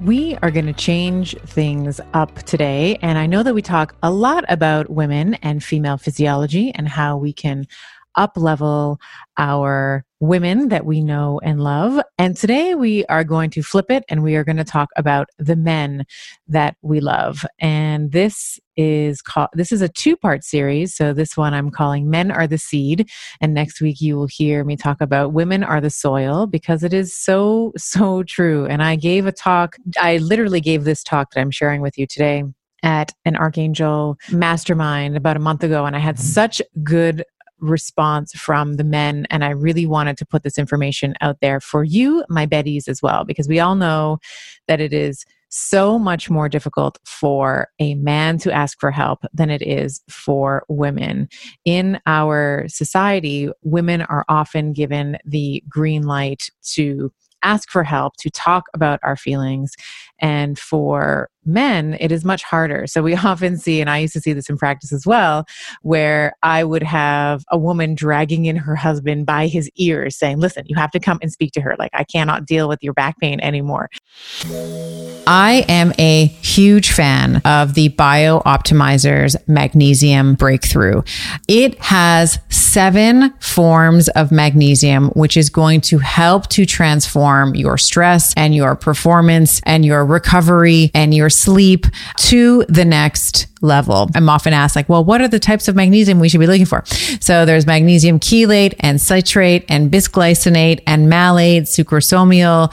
We are going to change things up today. And I know that we talk a lot about women and female physiology and how we can up-level our women that we know and love. And today we are going to flip it and we are going to talk about the men that we love. And this is a two-part series. So this one I'm calling Men Are the Seed. And next week you will hear me talk about Women Are the Soil, because it is so, so true. And I gave a talk, I literally gave this talk that I'm sharing with you today at an Archangel mastermind about a month ago. And I had such good response from the men. And I really wanted to put this information out there for you, my Betties, as well, because we all know that it is so much more difficult for a man to ask for help than it is for women. In our society, women are often given the green light to ask for help, to talk about our feelings. And for men, it is much harder. So we often see, and I used to see this in practice as well, where I would have a woman dragging in her husband by his ears saying, listen, you have to come and speak to her. Like, I cannot deal with your back pain anymore. I am a huge fan of the BiOptimizers Magnesium Breakthrough. It has 7 forms of magnesium, which is going to help to transform your stress and your performance and your recovery and your sleep to the next level. I'm often asked, like, well, what are the types of magnesium we should be looking for? So there's magnesium chelate and citrate and bisglycinate and malate, sucrosomial,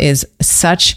is such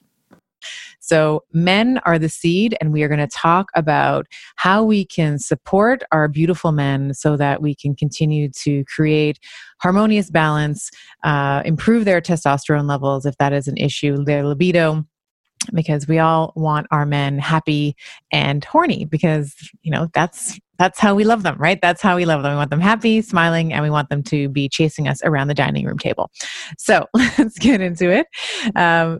So men are the seed, and we are going to talk about how we can support our beautiful men so that we can continue to create harmonious balance, improve their testosterone levels if that is an issue, their libido, because we all want our men happy and horny because, you know, that's how we love them, right? That's how we love them. We want them happy, smiling, and we want them to be chasing us around the dining room table. So let's get into it.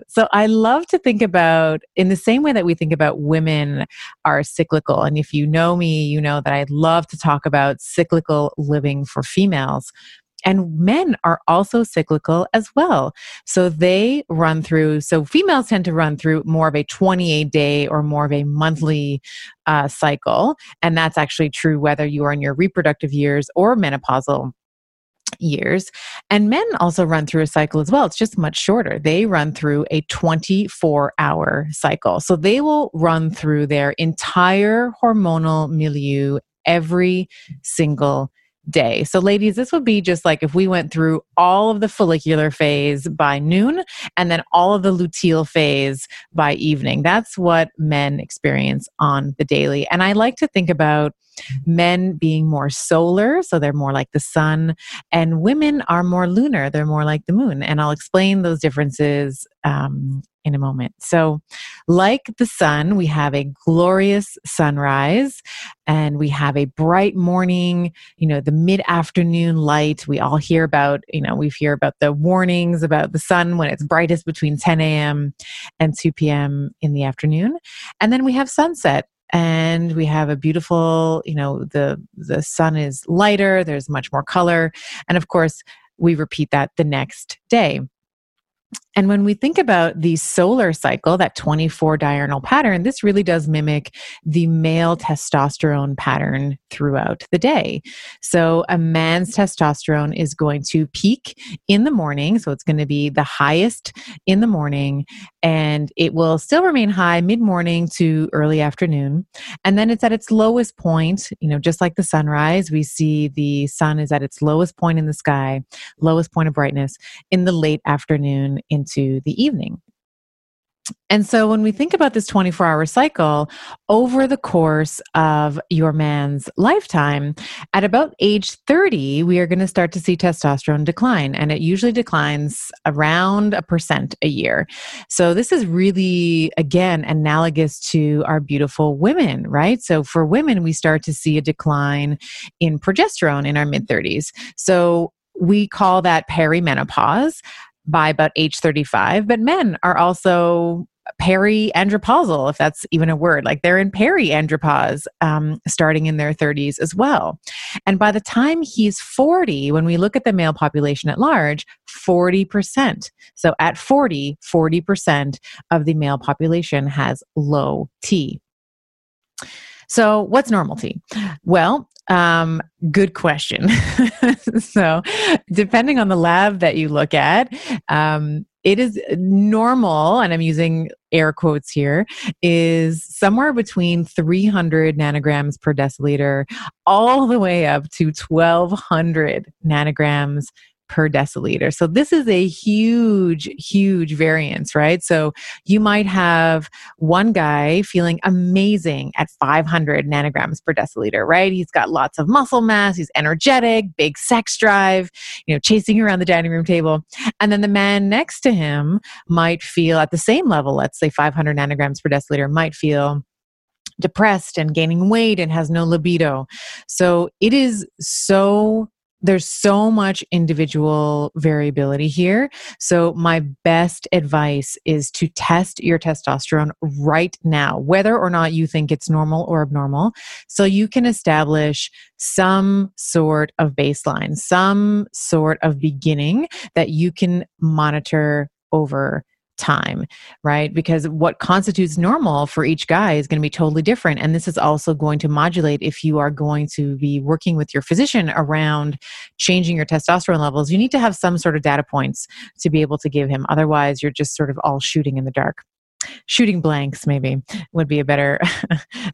So I love to think about, in the same way that we think about women are cyclical, and if you know me, you know that I love to talk about cyclical living for females. And men are also cyclical as well. So they run through, so females tend to run through more of a 28-day or more of a monthly cycle. And that's actually true whether you are in your reproductive years or menopausal years. And men also run through a cycle as well. It's just much shorter. They run through a 24-hour cycle. So they will run through their entire hormonal milieu every single day. So ladies, this would be just like if we went through all of the follicular phase by noon and then all of the luteal phase by evening. That's what men experience on the daily. And I like to think about men being more solar, so they're more like the sun, and women are more lunar, they're more like the moon. And I'll explain those differences in a moment. So like the sun, we have a glorious sunrise and we have a bright morning, you know, the mid-afternoon light. We all hear about, you know, we hear about the warnings about the sun when it's brightest between 10 a.m. and 2 p.m. in the afternoon. And then we have sunset. And we have a beautiful, you know, the sun is lighter, there's much more color. And of course, we repeat that the next day. And when we think about the solar cycle, that 24 diurnal pattern, this really does mimic the male testosterone pattern throughout the day. So a man's testosterone is going to peak in the morning. So it's going to be the highest in the morning, and it will still remain high mid-morning to early afternoon. And then it's at its lowest point, you know, just like the sunrise, we see the sun is at its lowest point in the sky, lowest point of brightness in the late afternoon into the evening. And so when we think about this 24-hour cycle, over the course of your man's lifetime, at about age 30, we are going to start to see testosterone decline, and it usually declines around 1% a year. So this is really, again, analogous to our beautiful women, right? So for women, we start to see a decline in progesterone in our mid-30s. So we call that perimenopause by about age 35, but men are also periandropausal, if that's even a word, like they're in periandropause starting in their 30s as well. And by the time he's 40, when we look at the male population at large, 40%. So at 40, 40% of the male population has low T. So what's normal T? Well, good question. So depending on the lab that you look at, it is normal, and I'm using air quotes here, is somewhere between 300 nanograms per deciliter all the way up to 1200 nanograms per deciliter. So this is a huge, huge variance, right? So you might have one guy feeling amazing at 500 nanograms per deciliter, right? He's got lots of muscle mass, he's energetic, big sex drive, you know, chasing around the dining room table. And then the man next to him might feel at the same level, let's say 500 nanograms per deciliter, might feel depressed and gaining weight and has no libido. So it is so there's so much individual variability here. So my best advice is to test your testosterone right now, whether or not you think it's normal or abnormal, so you can establish some sort of baseline, some sort of beginning that you can monitor over time, right? Because what constitutes normal for each guy is going to be totally different. And this is also going to modulate if you are going to be working with your physician around changing your testosterone levels. You need to have some sort of data points to be able to give him. Otherwise, you're just sort of all shooting in the dark. Shooting blanks maybe would be a better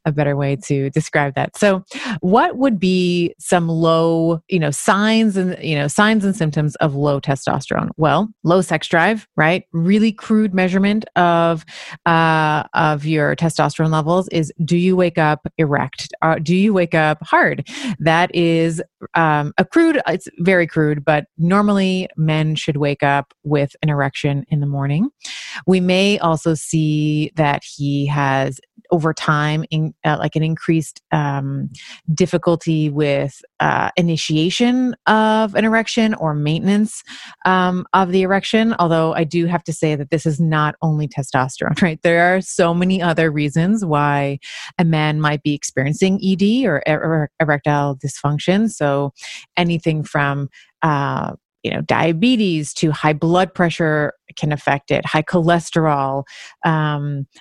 way to describe that. So what would be some low, signs and symptoms of low testosterone? Well, low sex drive, right? Really crude measurement of your testosterone levels is, do you wake up erect? Do you wake up hard? That is it's very crude, but normally men should wake up with an erection in the morning. We may also see that he has over time an increased difficulty with initiation of an erection or maintenance of the erection. Although I do have to say that this is not only testosterone, right? There are so many other reasons why a man might be experiencing ED or erectile dysfunction. So anything from diabetes to high blood pressure can affect it, high cholesterol,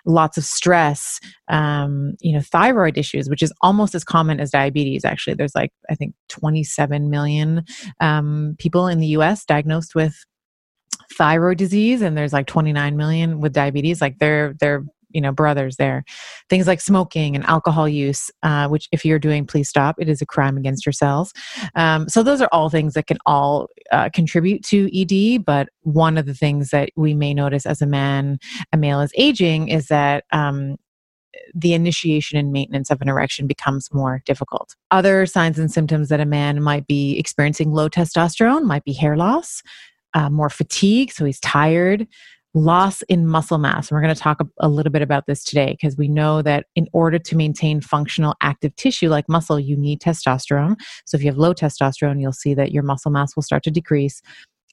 lots of stress, thyroid issues, which is almost as common as diabetes. Actually, there's 27 million people in the US diagnosed with thyroid disease. And there's 29 million with diabetes. They're brothers there. Things like smoking and alcohol use, which if you're doing, please stop. It is a crime against yourselves. So those are all things that can all contribute to ED. But one of the things that we may notice as a male is aging, is that the initiation and maintenance of an erection becomes more difficult. Other signs and symptoms that a man might be experiencing low testosterone might be hair loss, more fatigue. So he's tired. Loss in muscle mass. And we're going to talk a little bit about this today, because we know that in order to maintain functional active tissue like muscle, you need testosterone. So if you have low testosterone, you'll see that your muscle mass will start to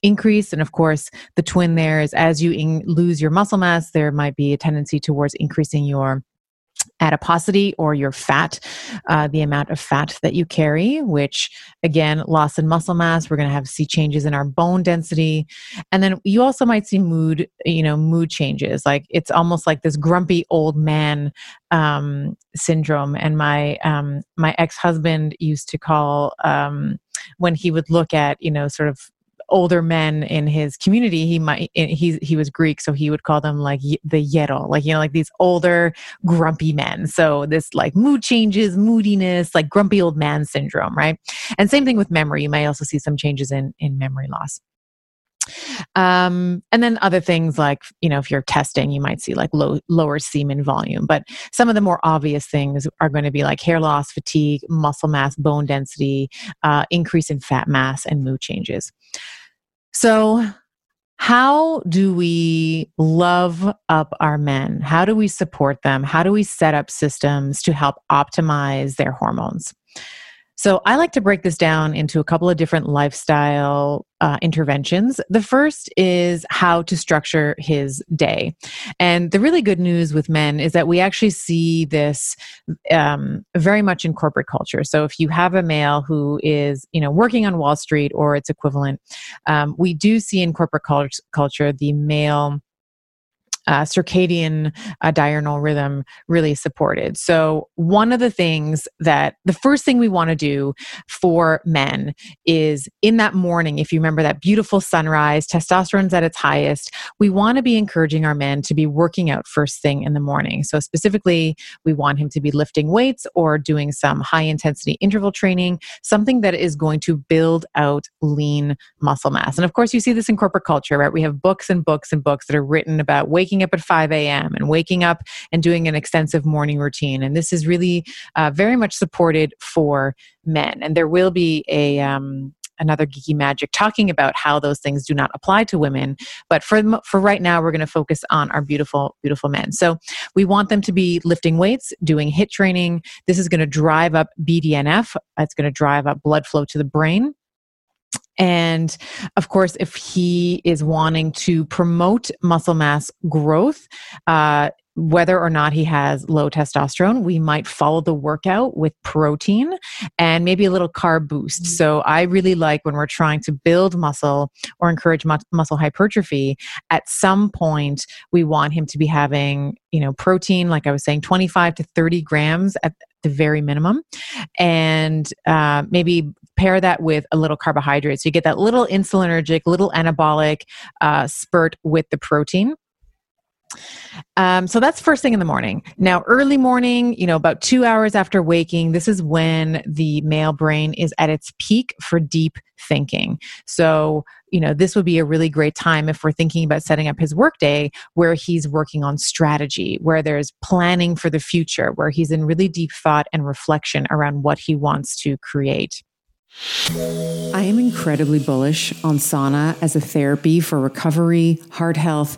increase. And of course, the twin there is, as you lose your muscle mass, there might be a tendency towards increasing your adiposity or your fat, the amount of fat that you carry, which again, loss in muscle mass. We're going to see changes in our bone density. And then you also might see mood changes. It's almost like this grumpy old man syndrome. And my ex-husband used to call, when he would look at, sort of older men in his community, he was Greek. So he would call them the Yero, these older grumpy men. So this mood changes, moodiness, grumpy old man syndrome, right? And same thing with memory. You may also see some changes in memory loss. And then other things if you're testing, you might see lower semen volume, but some of the more obvious things are going to be hair loss, fatigue, muscle mass, bone density, increase in fat mass, and mood changes. So how do we love up our men? How do we support them? How do we set up systems to help optimize their hormones? So I like to break this down into a couple of different lifestyle interventions. The first is how to structure his day. And the really good news with men is that we actually see this very much in corporate culture. So if you have a male who is, working on Wall Street or its equivalent, we do see in corporate culture the male circadian diurnal rhythm really supported. So one of the things that the first thing we want to do for men is in that morning, if you remember that beautiful sunrise, testosterone's at its highest, we want to be encouraging our men to be working out first thing in the morning. So specifically, we want him to be lifting weights or doing some high intensity interval training, something that is going to build out lean muscle mass. And of course, you see this in corporate culture, right? We have books and books and books that are written about waking up at 5 a.m. and waking up and doing an extensive morning routine. And this is really very much supported for men. And there will be another Geeky Magic talking about how those things do not apply to women. But for right now, we're going to focus on our beautiful, beautiful men. So we want them to be lifting weights, doing HIIT training. This is going to drive up BDNF. It's going to drive up blood flow to the brain. And of course, if he is wanting to promote muscle mass growth, whether or not he has low testosterone, we might follow the workout with protein and maybe a little carb boost. So I really like when we're trying to build muscle or encourage muscle hypertrophy, at some point we want him to be having, you know, protein, like I was saying, 25 to 30 grams at the very minimum, and maybe pair that with a little carbohydrate. So you get that little insulinergic, little anabolic spurt with the protein. So that's first thing in the morning. Now, early morning, you know, about 2 hours after waking, this is when the male brain is at its peak for deep thinking. So, you know, this would be a really great time if we're thinking about setting up his workday, where he's working on strategy, where there's planning for the future, where he's in really deep thought and reflection around what he wants to create. I am incredibly bullish on sauna as a therapy for recovery, heart health,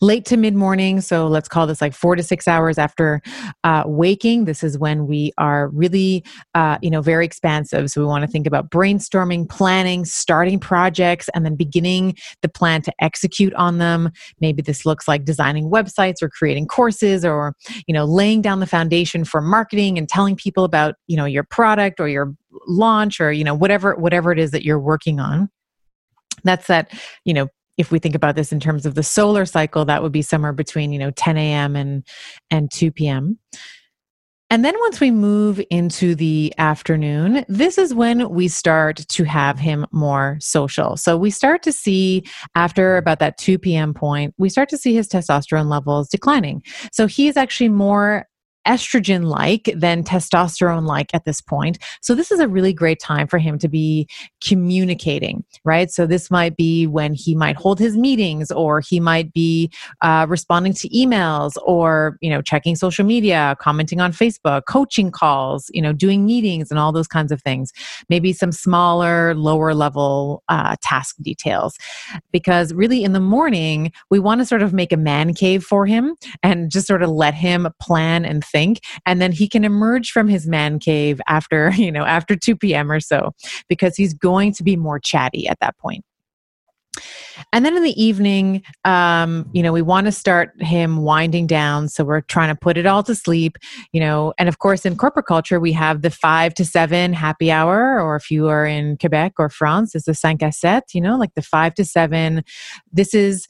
Late to mid-morning, so let's call this like 4 to 6 hours after waking. This is when we are really, very expansive. So we want to think about brainstorming, planning, starting projects, and then beginning the plan to execute on them. Maybe this looks like designing websites or creating courses, or, you know, laying down the foundation for marketing and telling people about, you know, your product or your launch or, you know, whatever it is that you're working on. That's that, you know. If we think about this in terms of the solar cycle, that would be somewhere between, 10 a.m. and 2 p.m. And then once we move into the afternoon, this is when we start to have him more social. So we start to see, after about that 2 p.m. point, we start to see his testosterone levels declining. So he's actually more estrogen-like than testosterone-like at this point. So this is a really great time for him to be communicating, right? So this might be when he might hold his meetings, or he might be responding to emails, or, checking social media, commenting on Facebook, coaching calls, doing meetings and all those kinds of things. Maybe some smaller, lower level task details, because really in the morning, we want to sort of make a man cave for him and just sort of let him plan and think, and then he can emerge from his man cave after, after 2 p.m. or so, because he's going to be more chatty at that point. And then in the evening, we want to start him winding down. So we're trying to put it all to sleep, and of course in corporate culture, we have the 5 to 7 happy hour, or if you are in Quebec or France, it's the 5 à 7, like the 5 to 7. This is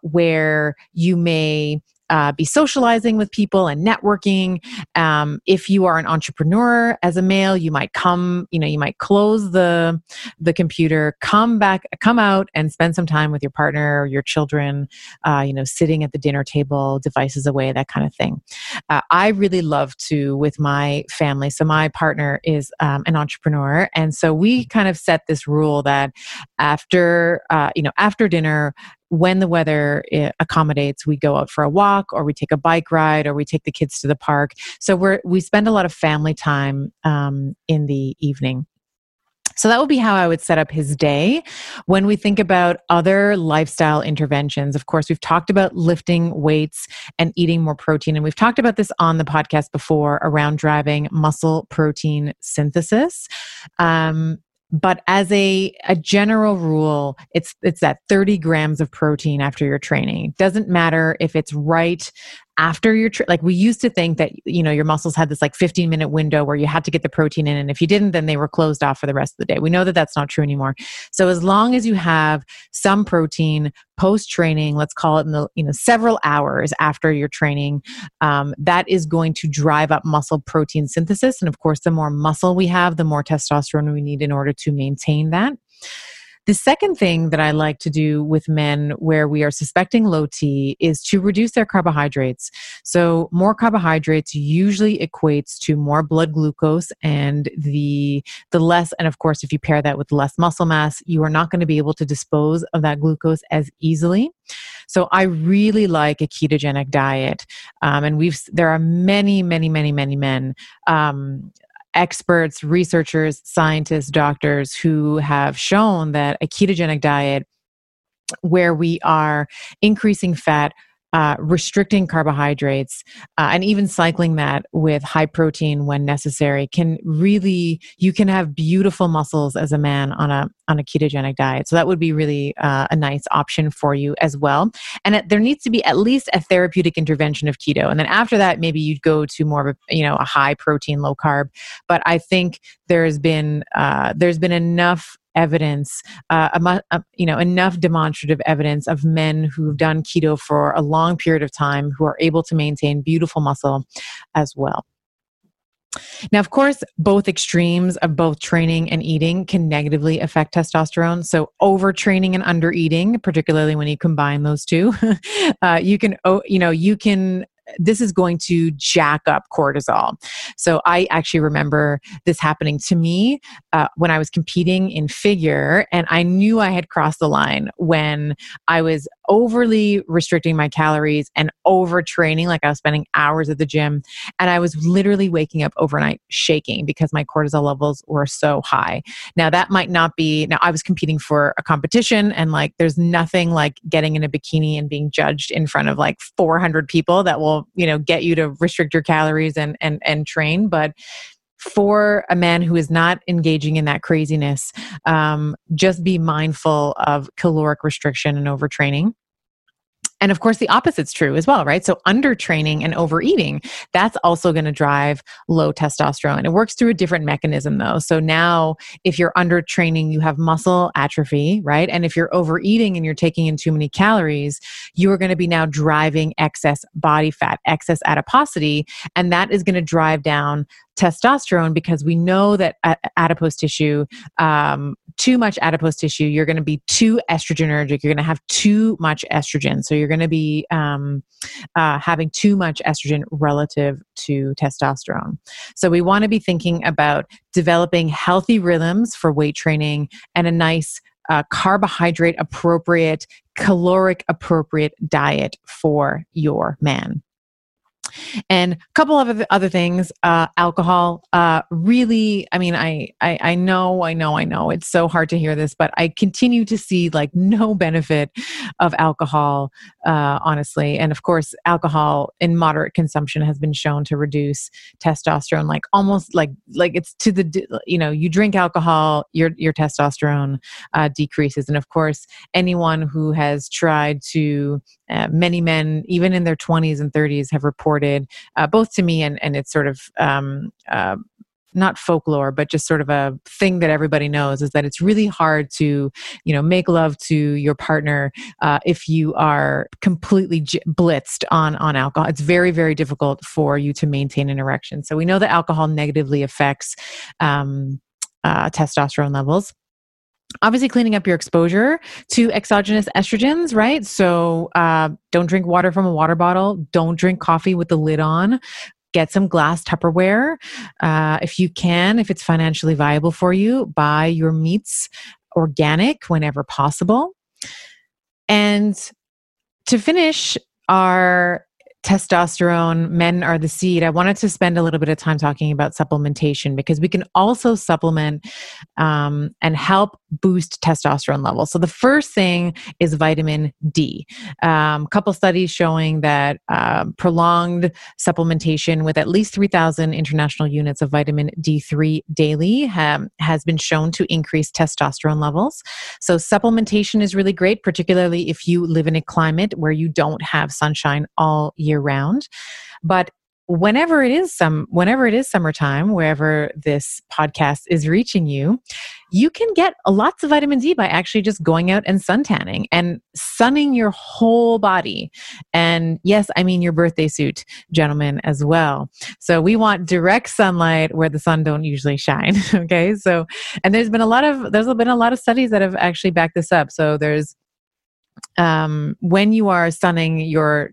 where you may be socializing with people and networking. If you are an entrepreneur as a male, you might come, you might close the computer, come out and spend some time with your partner or your children, sitting at the dinner table, devices away, that kind of thing. I really love to with my family. So my partner is an entrepreneur. And so we kind of set this rule that after dinner, when the weather accommodates, we go out for a walk, or we take a bike ride, or we take the kids to the park. So we spend a lot of family time in the evening. So that would be how I would set up his day. When we think about other lifestyle interventions, of course, we've talked about lifting weights and eating more protein. And we've talked about this on the podcast before around driving muscle protein synthesis. But as a general rule, it's that 30 grams of protein after your training. It doesn't matter if it's right after your trip, like we used to think that, you know, your muscles had this like 15-minute window where you had to get the protein in. And if you didn't, then they were closed off for the rest of the day. We know that that's not true anymore. So as long as you have some protein post-training, let's call it in the, you know, several hours after your training, that is going to drive up muscle protein synthesis. And of course, the more muscle we have, the more testosterone we need in order to maintain that. The second thing that I like to do with men where we are suspecting low T is to reduce their carbohydrates. So more carbohydrates usually equates to more blood glucose, and the less, and of course, if you pair that with less muscle mass, you are not going to be able to dispose of that glucose as easily. So I really like a ketogenic diet. And there are many, many, many, many men, experts, researchers, scientists, doctors who have shown that a ketogenic diet where we are increasing fat, restricting carbohydrates, and even cycling that with high protein when necessary can really, you can have beautiful muscles as a man on a ketogenic diet. So that would be really a nice option for you as well. And there needs to be at least a therapeutic intervention of keto. And then after that, maybe you'd go to more of a, you know, a high protein, low carb. But I think there's been enough evidence, enough demonstrative evidence of men who've done keto for a long period of time who are able to maintain beautiful muscle as well. Now, of course, both extremes of both training and eating can negatively affect testosterone. So overtraining and undereating, particularly when you combine those two, this is going to jack up cortisol. So I actually remember this happening to me when I was competing in figure, and I knew I had crossed the line when I was overly restricting my calories and overtraining, like I was spending hours at the gym, and I was literally waking up overnight shaking because my cortisol levels were so high. Now that might not be, now I was competing for a competition, and like there's nothing like getting in a bikini and being judged in front of like 400 people that will, you know, get you to restrict your calories and train. But for a man who is not engaging in that craziness, just be mindful of caloric restriction and overtraining. And of course, the opposite's true as well, right? So undertraining and overeating, that's also going to drive low testosterone. It works through a different mechanism though. So now if you're undertraining, you have muscle atrophy, right? And if you're overeating and you're taking in too many calories, you are going to be now driving excess body fat, excess adiposity, and that is going to drive down testosterone because we know that adipose tissue, too much adipose tissue, you're going to be too estrogenergic. You're going to have too much estrogen. So you're going to be having too much estrogen relative to testosterone. So we want to be thinking about developing healthy rhythms for weight training and a nice carbohydrate appropriate, caloric appropriate diet for your man. And a couple of other things, alcohol, really, I mean, I know it's so hard to hear this, but I continue to see like no benefit of alcohol, honestly. And of course, alcohol in moderate consumption has been shown to reduce testosterone, like almost like it's to the, you know, you drink alcohol, your testosterone, decreases. And of course, anyone who has tried to, many men, even in their 20s and 30s, have reported both to me and it's sort of not folklore, but just sort of a thing that everybody knows is that it's really hard to, you know, make love to your partner if you are completely blitzed on alcohol. It's very, very difficult for you to maintain an erection. So we know that alcohol negatively affects testosterone levels. Obviously, cleaning up your exposure to exogenous estrogens, right? So don't drink water from a water bottle. Don't drink coffee with the lid on. Get some glass Tupperware. If you can, if it's financially viable for you, buy your meats organic whenever possible. And to finish our testosterone, men are the seed, I wanted to spend a little bit of time talking about supplementation because we can also supplement and help boost testosterone levels. So the first thing is vitamin D. Couple studies showing that prolonged supplementation with at least 3,000 international units of vitamin D3 daily has been shown to increase testosterone levels. So supplementation is really great, particularly if you live in a climate where you don't have sunshine all year year round. But whenever it is summertime, wherever this podcast is reaching you, you can get lots of vitamin D by actually just going out and suntanning and sunning your whole body. And yes, I mean your birthday suit, gentlemen, as well. So we want direct sunlight where the sun don't usually shine. Okay. So, and there's been a lot of studies that have actually backed this up. So there's, when you are sunning your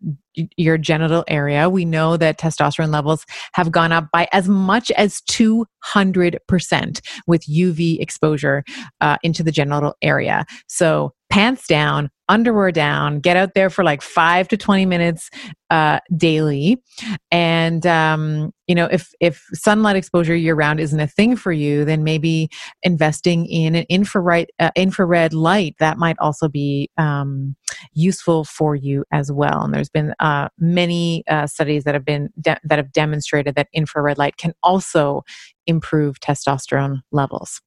genital area, we know that testosterone levels have gone up by as much as 200% with UV exposure into the genital area. So pants down, underwear down, get out there for like 5 to 20 minutes daily. And if sunlight exposure year round isn't a thing for you, then maybe investing in an infrared light that might also be useful for you as well. And there's been many studies that have been that have demonstrated that infrared light can also improve testosterone levels.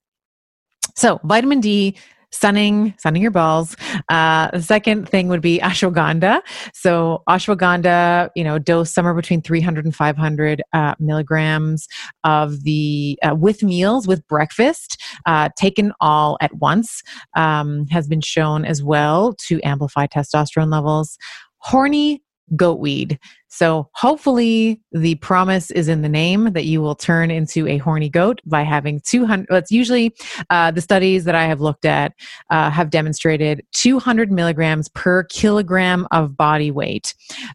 So vitamin D, sunning your balls. The second thing would be ashwagandha. So ashwagandha, dose somewhere between 300 and 500 milligrams of the, with meals, with breakfast, taken all at once, has been shown as well to amplify testosterone levels. Horny goat weed. So hopefully the promise is in the name that you will turn into a horny goat by having 200, that's usually the studies that I have looked at have demonstrated 200 milligrams per kilogram of body weight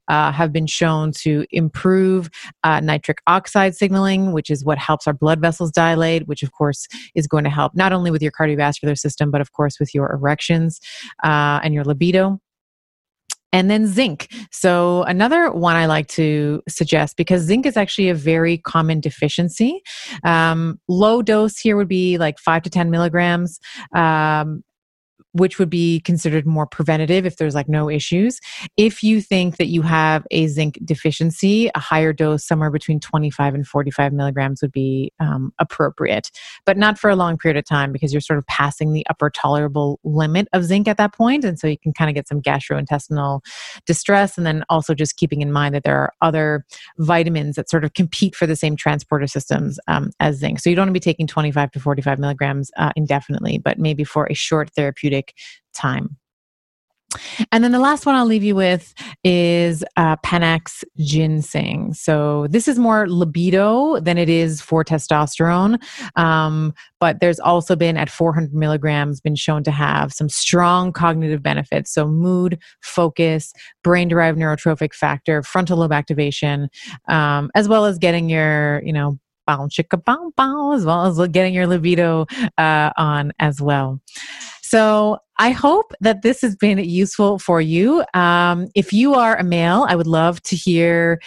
have been shown to improve nitric oxide signaling, which is what helps our blood vessels dilate, which of course is going to help not only with your cardiovascular system, but of course with your erections and your libido. And then zinc. So another one I like to suggest, because zinc is actually a very common deficiency. Low dose here would be like 5 to 10 milligrams, which would be considered more preventative if there's like no issues. If you think that you have a zinc deficiency, a higher dose somewhere between 25 and 45 milligrams would be appropriate, but not for a long period of time, because you're sort of passing the upper tolerable limit of zinc at that point. And so you can kind of get some gastrointestinal distress. And then also just keeping in mind that there are other vitamins that sort of compete for the same transporter systems as zinc. So you don't want to be taking 25 to 45 milligrams indefinitely, but maybe for a short therapeutic time. And then the last one I'll leave you with is Panax ginseng. So this is more libido than it is for testosterone. But there's also been at 400 milligrams been shown to have some strong cognitive benefits. So mood, focus, brain-derived neurotrophic factor, frontal lobe activation, as well as getting your, as well as getting your libido on as well. So I hope that this has been useful for you. If you are a male, I would love to hear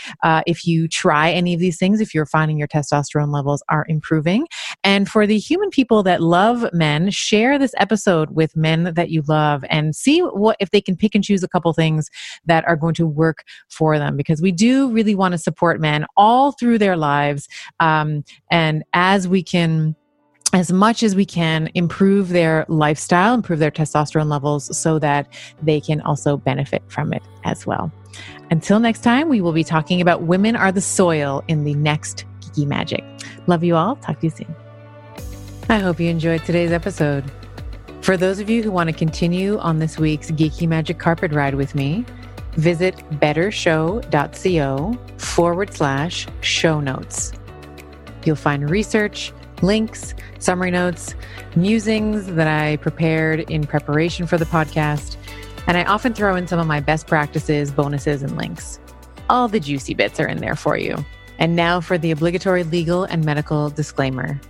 if you try any of these things, if you're finding your testosterone levels are improving. And for the human people that love men, share this episode with men that you love and see what if they can pick and choose a couple things that are going to work for them, because we do really want to support men all through their lives. And as much as we can, improve their lifestyle, improve their testosterone levels so that they can also benefit from it as well. Until next time, we will be talking about women are the soil in the next Geeky Magic. Love you all. Talk to you soon. I hope you enjoyed today's episode. For those of you who want to continue on this week's Geeky Magic carpet ride with me, visit bettershow.co/show-notes. You'll find research, links, summary notes, musings that I prepared in preparation for the podcast, and I often throw in some of my best practices, bonuses, and links. All the juicy bits are in there for you. And now for the obligatory legal and medical disclaimer.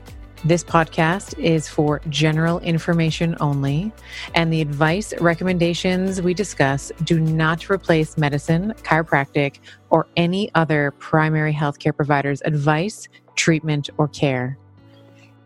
This podcast is for general information only, and the advice recommendations we discuss do not replace medicine, chiropractic, or any other primary healthcare provider's advice, treatment, or care.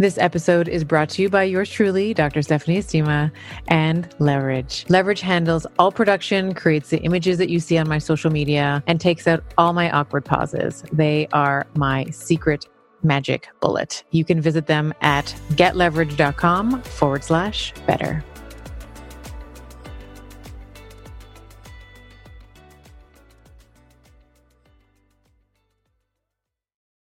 This episode is brought to you by yours truly, Dr. Stephanie Estima, and Leverage. Leverage handles all production, creates the images that you see on my social media, and takes out all my awkward pauses. They are my secret magic bullet. You can visit them at getleverage.com/better.